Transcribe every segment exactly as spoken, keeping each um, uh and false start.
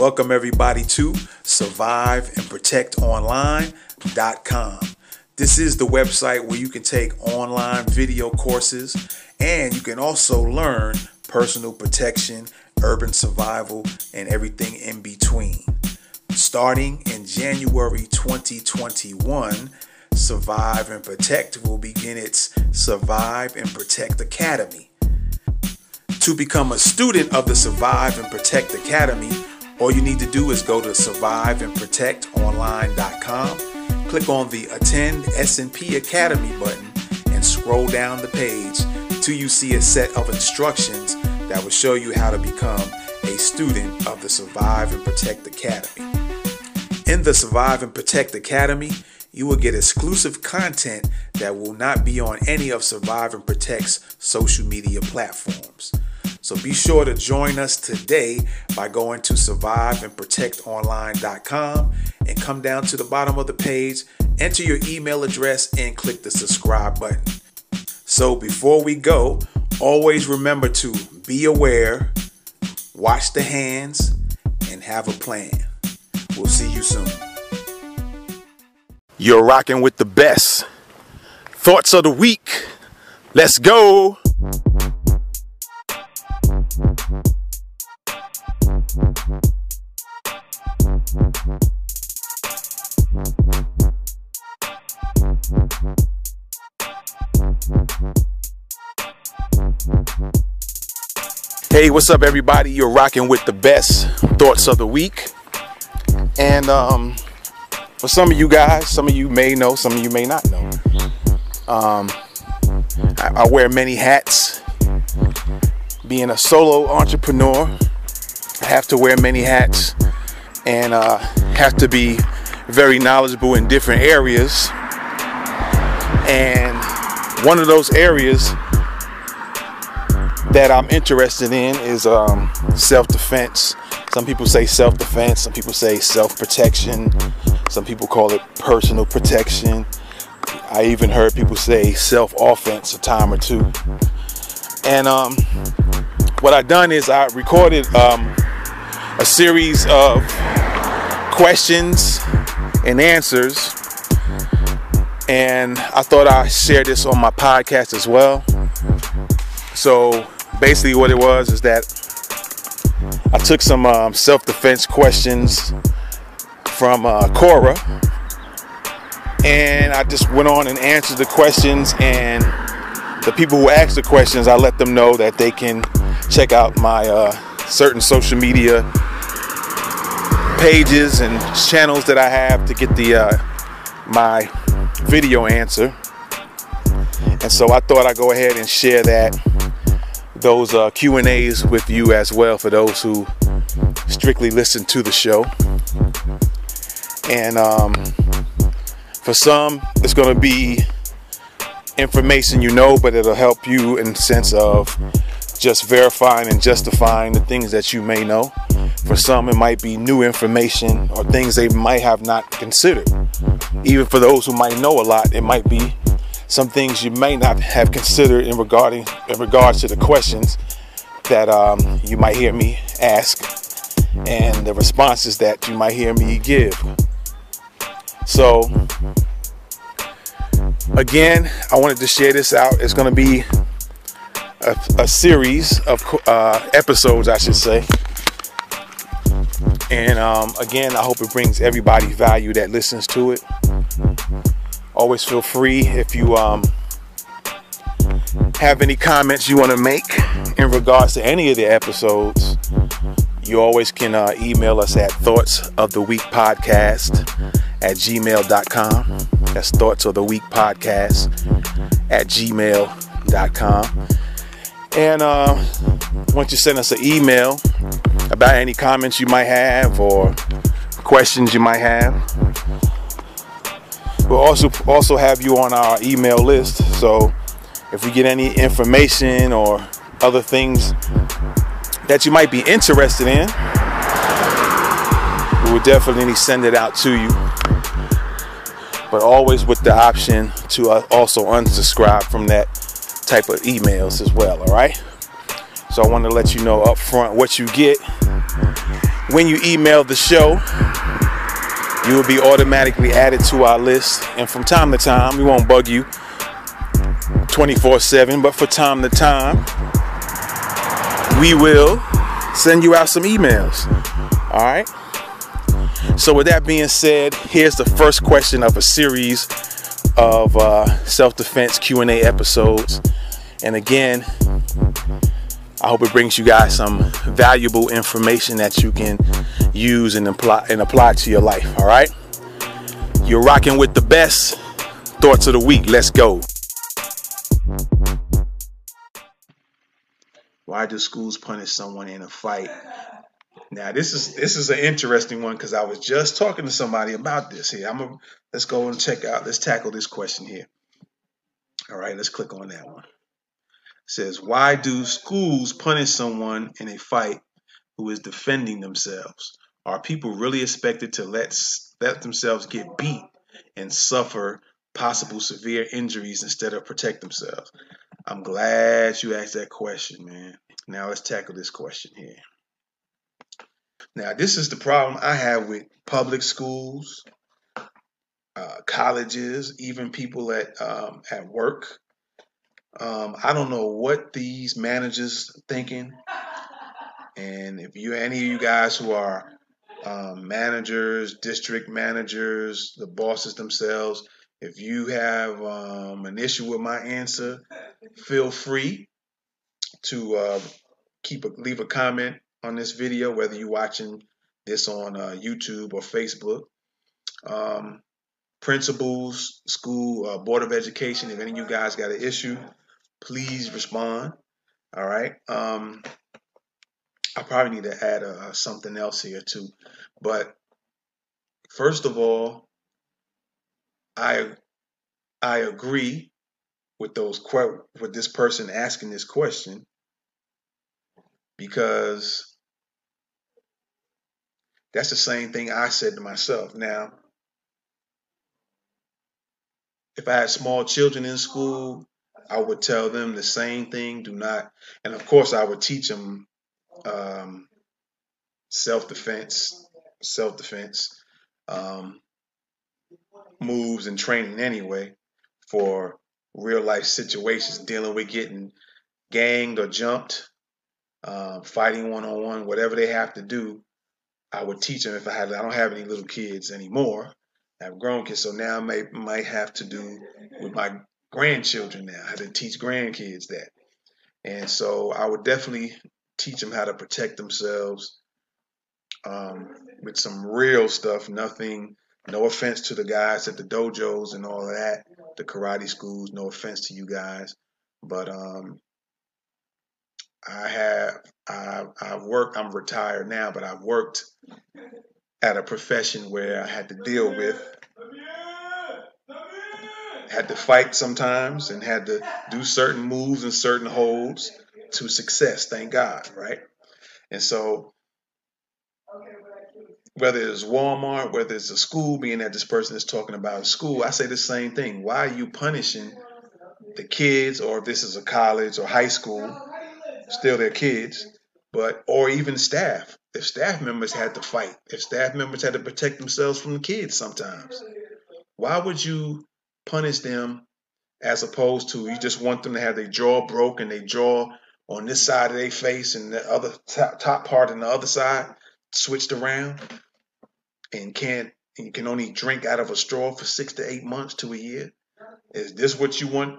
Welcome everybody to Survive and Protect Online dot com. This is the website where you can take online video courses, and you can also learn personal protection, urban survival, and everything in between. Starting in January twenty twenty-one, Survive and Protect will begin its Survive and Protect Academy. To become a student of the Survive and Protect Academy, all you need to do is go to Survive and Protect Online dot com. Click on the Attend S and P Academy button and scroll down the page till you see a set of instructions that will show you how to become a student of the Survive and Protect Academy. In the Survive and Protect Academy, you will get exclusive content that will not be on any of Survive and Protect's social media platforms. So be sure to join us today by going to Survive and Protect Online dot com and come down to the bottom of the page, enter your email address, and click the subscribe button. So before we go, always remember to be aware, watch the hands, and have a plan. We'll see you soon. You're rocking with the best. Thoughts of the week. Let's go. Hey, what's up everybody? You're rocking with the best Thoughts of the Week. And um, for some of you guys, some of you may know, some of you may not know, um, I, I wear many hats. Being a solo entrepreneur, I have to wear many hats and uh, have to be very knowledgeable in different areas. And one of those areas that I'm interested in is um, self-defense. Some people say self-defense, some people say self-protection, some people call it personal protection. I even heard people say self-offense a time or two. And um, what I done is I recorded um, a series of questions and answers, and I thought I'd share this on my podcast as well. So basically what it was is that I took some um, self-defense questions from uh, Cora, and I just went on and answered the questions, and the people who asked the questions, I let them know that they can check out my uh, certain social media pages and channels that I have to get the uh, my video answer. And so I thought I'd go ahead and share that those uh, Q and A's with you as well, for those who strictly listen to the show. And um, for some, it's going to be information you know, but it'll help you in the sense of just verifying and justifying the things that you may know. For some, it might be new information or things they might have not considered. Even for those who might know a lot, it might be some things you may not have considered in regarding in regards to the questions that um, you might hear me ask and the responses that you might hear me give. So again, I wanted to share this out. It's going to be a, a series of uh, episodes, I should say. And um, again, I hope it brings everybody value that listens to it. Always feel free if you um, have any comments you want to make in regards to any of the episodes. You always can uh, email us at thoughts of the week podcast at gmail dot com. That's thoughts of the week podcast at gmail dot com. And uh, once you send us an email about any comments you might have or questions you might have, we'll also also have you on our email list. So if we get any information or other things that you might be interested in, we will definitely send it out to you. But always with the option to also unsubscribe from that type of emails as well, all right? So I want to let you know up front what you get. When you email the show, you will be automatically added to our list. And from time to time, we won't bug you twenty-four seven, but for time to time, we will send you out some emails. All right. So with that being said, here's the first question of a series of uh, self-defense Q and A episodes. And again, I hope it brings you guys some valuable information that you can use and apply and apply to your life. All right. You're rocking with the best Thoughts of the Week. Let's go. Why do schools punish someone in a fight? Now, this is this is an interesting one because I was just talking to somebody about this here. I'm gonna, let's go and check out. Let's tackle this question here. All right, let's click on that one. It says, why do schools punish someone in a fight who is defending themselves? Are people really expected to let, let themselves get beat and suffer possible severe injuries instead of protect themselves? I'm glad you asked that question, man. Now let's tackle this question here. Now, this is the problem I have with public schools, uh, colleges, even people at um, at work. Um, I don't know what these managers are thinking. And if you, any of you guys who are um, managers, district managers, the bosses themselves, if you have um, an issue with my answer, feel free to uh, keep a, leave a comment on this video, whether you're watching this on uh, YouTube or Facebook. Um, principals, school, uh, board of education, if any of you guys got an issue, please respond. All right. Um, I probably need to add uh, something else here too. But first of all, I I agree with those with this person asking this question, because that's the same thing I said to myself. Now, if I had small children in school, I would tell them the same thing. Do not, and of course, I would teach them um, self-defense, self-defense. Um, moves and training anyway for real life situations, dealing with getting ganged or jumped, uh, fighting one-on-one, whatever they have to do. I would teach them if I had. I don't have any little kids anymore. I have grown kids, so now I may, might have to do with my grandchildren now. I have to teach grandkids that. And so I would definitely teach them how to protect themselves um, with some real stuff, nothing. No offense to the guys at the dojos and all of that, the karate schools, no offense to you guys. But um, I have, I, I've worked, I'm retired now, but I've worked at a profession where I had to deal with, had to fight sometimes and had to do certain moves and certain holds to success, thank God, right? And so, whether it's Walmart, whether it's a school, being that this person is talking about a school, I say the same thing. Why are you punishing the kids, or if this is a college or high school, still their kids, but or even staff? If staff members had to fight, if staff members had to protect themselves from the kids sometimes, why would you punish them as opposed to you just want them to have their jaw broken, their jaw on this side of their face and the other top, top part on the other side switched around? And can't and you can only drink out of a straw for six to eight months to a year? Is this what you want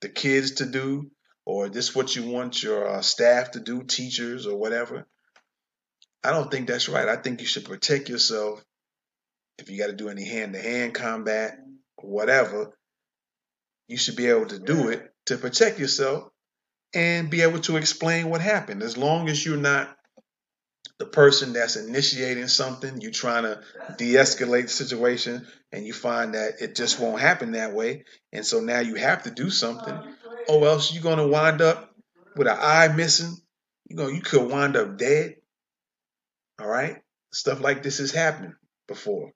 the kids to do, or is this what you want your uh, staff to do, teachers or whatever? I don't think that's right. I think you should protect yourself. If you got to do any hand-to-hand combat or whatever, you should be able to do it to protect yourself and be able to explain what happened. As long as you're not the person that's initiating something, you're trying to de-escalate the situation, and you find that it just won't happen that way. And so now you have to do something, or else you're going to wind up with an eye missing. You know, you could wind up dead. All right. Stuff like this has happened before,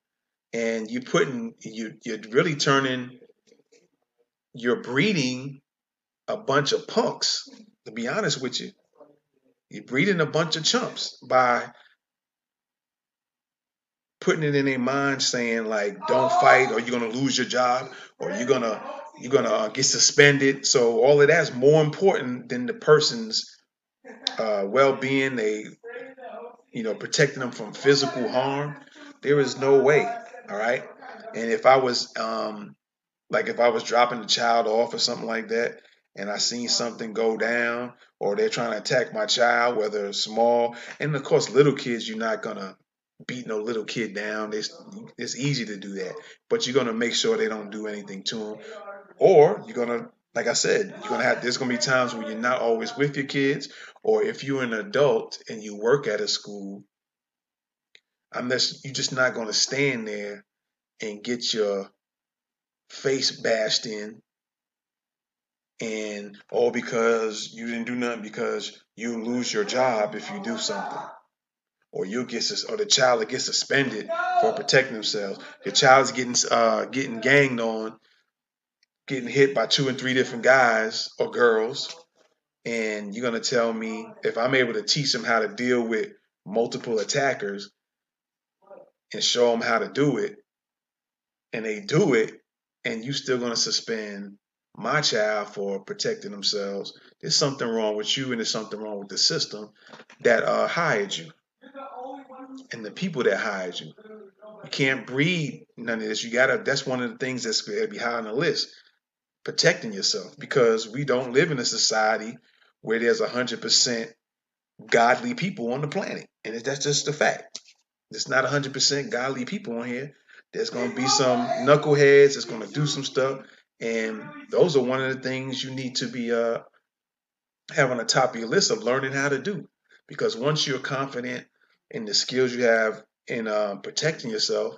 and you're putting, you, you're really turning, you're breeding a bunch of punks, to be honest with you. You're breeding a bunch of chumps by putting it in their mind saying like, don't fight or you're going to lose your job or you're going to you're going to get suspended. So all of that's more important than the person's uh, well-being. They, you know, protecting them from physical harm. There is no way. All right. And if I was um, like if I was dropping the child off or something like that, and I seen something go down or they're trying to attack my child, whether it's small. And of course, little kids, you're not going to beat no little kid down. It's, it's easy to do that. But you're going to make sure they don't do anything to them. Or you're going to, like I said, you're going to have, there's going to be times where you're not always with your kids. Or if you're an adult and you work at a school, unless you're just not going to stand there and get your face bashed in. And all because you didn't do nothing, because you lose your job if you do something, or you'll get or the child gets suspended for protecting themselves. Your child's getting uh, getting ganged on, getting hit by two and three different guys or girls, and you're gonna tell me if I'm able to teach them how to deal with multiple attackers and show them how to do it, and they do it, and you still gonna suspend my child for protecting themselves? There's something wrong with you, and there's something wrong with the system that uh, hired you and the people that hired you. You can't breed none of this. You gotta. That's one of the things that's gonna be high on the list: protecting yourself, because we don't live in a society where there's a hundred percent godly people on the planet, and that's just a fact. There's not a hundred percent godly people on here. There's gonna be some knuckleheads that's gonna do some stuff. And those are one of the things you need to be uh, have on the top of your list of learning how to do. Because once you're confident in the skills you have in uh, protecting yourself,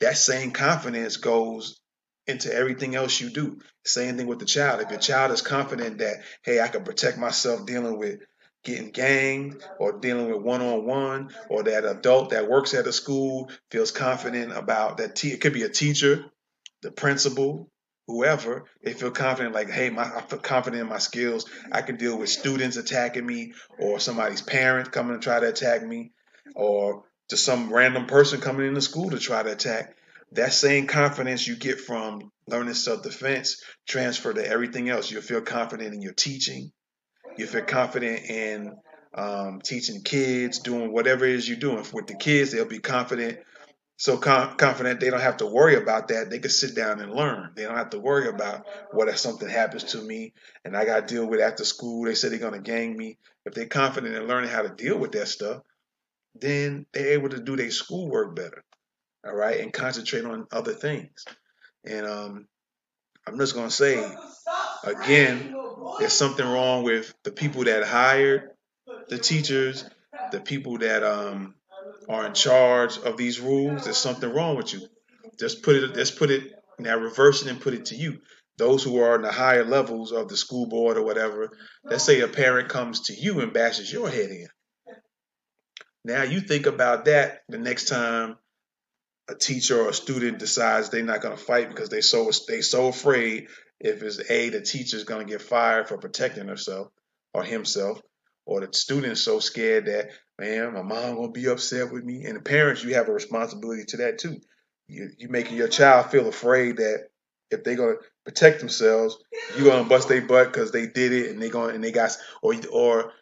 that same confidence goes into everything else you do. Same thing with the child. If your child is confident that, hey, I can protect myself dealing with getting ganged or dealing with one-on-one, or that adult that works at a school feels confident about that. Te- it could be a teacher, the principal, whoever. They feel confident, like, hey, my, I feel confident in my skills. I can deal with students attacking me, or somebody's parent coming to try to attack me, or just some random person coming into school to try to attack. That same confidence you get from learning self-defense transfer to everything else. You'll feel confident in your teaching. You feel confident in um, teaching kids, doing whatever it is you're doing. With the kids, they'll be confident. So com- confident they don't have to worry about that. They can sit down and learn. They don't have to worry about what if something happens to me and I got to deal with after school. They say they're going to gang me. If they're confident in learning how to deal with that stuff, then they're able to do their schoolwork better. All right. And concentrate on other things. And um, I'm just going to say, again, there's something wrong with the people that hired the teachers, the people that um. are in charge of these rules. There's something wrong with you. Just put it, just put it now, reverse it and put it to you. Those who are in the higher levels of the school board or whatever, let's say a parent comes to you and bashes your head in. Now you think about that the next time a teacher or a student decides they're not going to fight because they so they so afraid if it's A, the teacher's going to get fired for protecting herself or himself, or the student's so scared that, man, my mom gonna be upset with me. And the parents, you have a responsibility to that too. You you making your child feel afraid that if they're gonna protect themselves, you're gonna bust their butt because they did it and they going and they got or or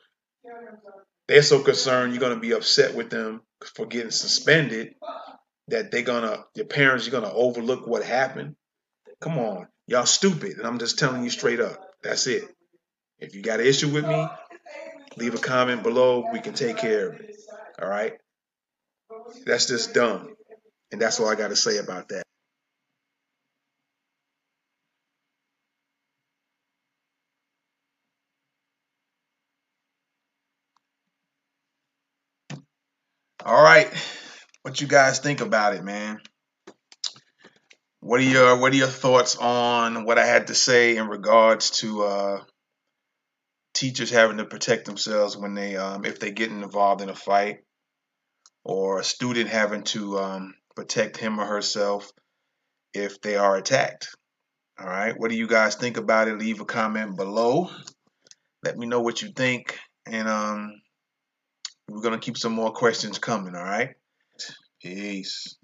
they're so concerned you're gonna be upset with them for getting suspended that they're gonna your parents you're gonna overlook what happened. Come on, y'all stupid, and I'm just telling you straight up. That's it. If you got an issue with me, leave a comment below. We can take care of it. All right. That's just dumb. And that's all I got to say about that. All right. What you guys think about it, man? What are your, what are your thoughts on what I had to say in regards to, uh, teachers having to protect themselves when they, um, if they get involved in a fight, or a student having to um, protect him or herself if they are attacked. All right, what do you guys think about it? Leave a comment below. Let me know what you think, and um, we're gonna keep some more questions coming. All right. Peace.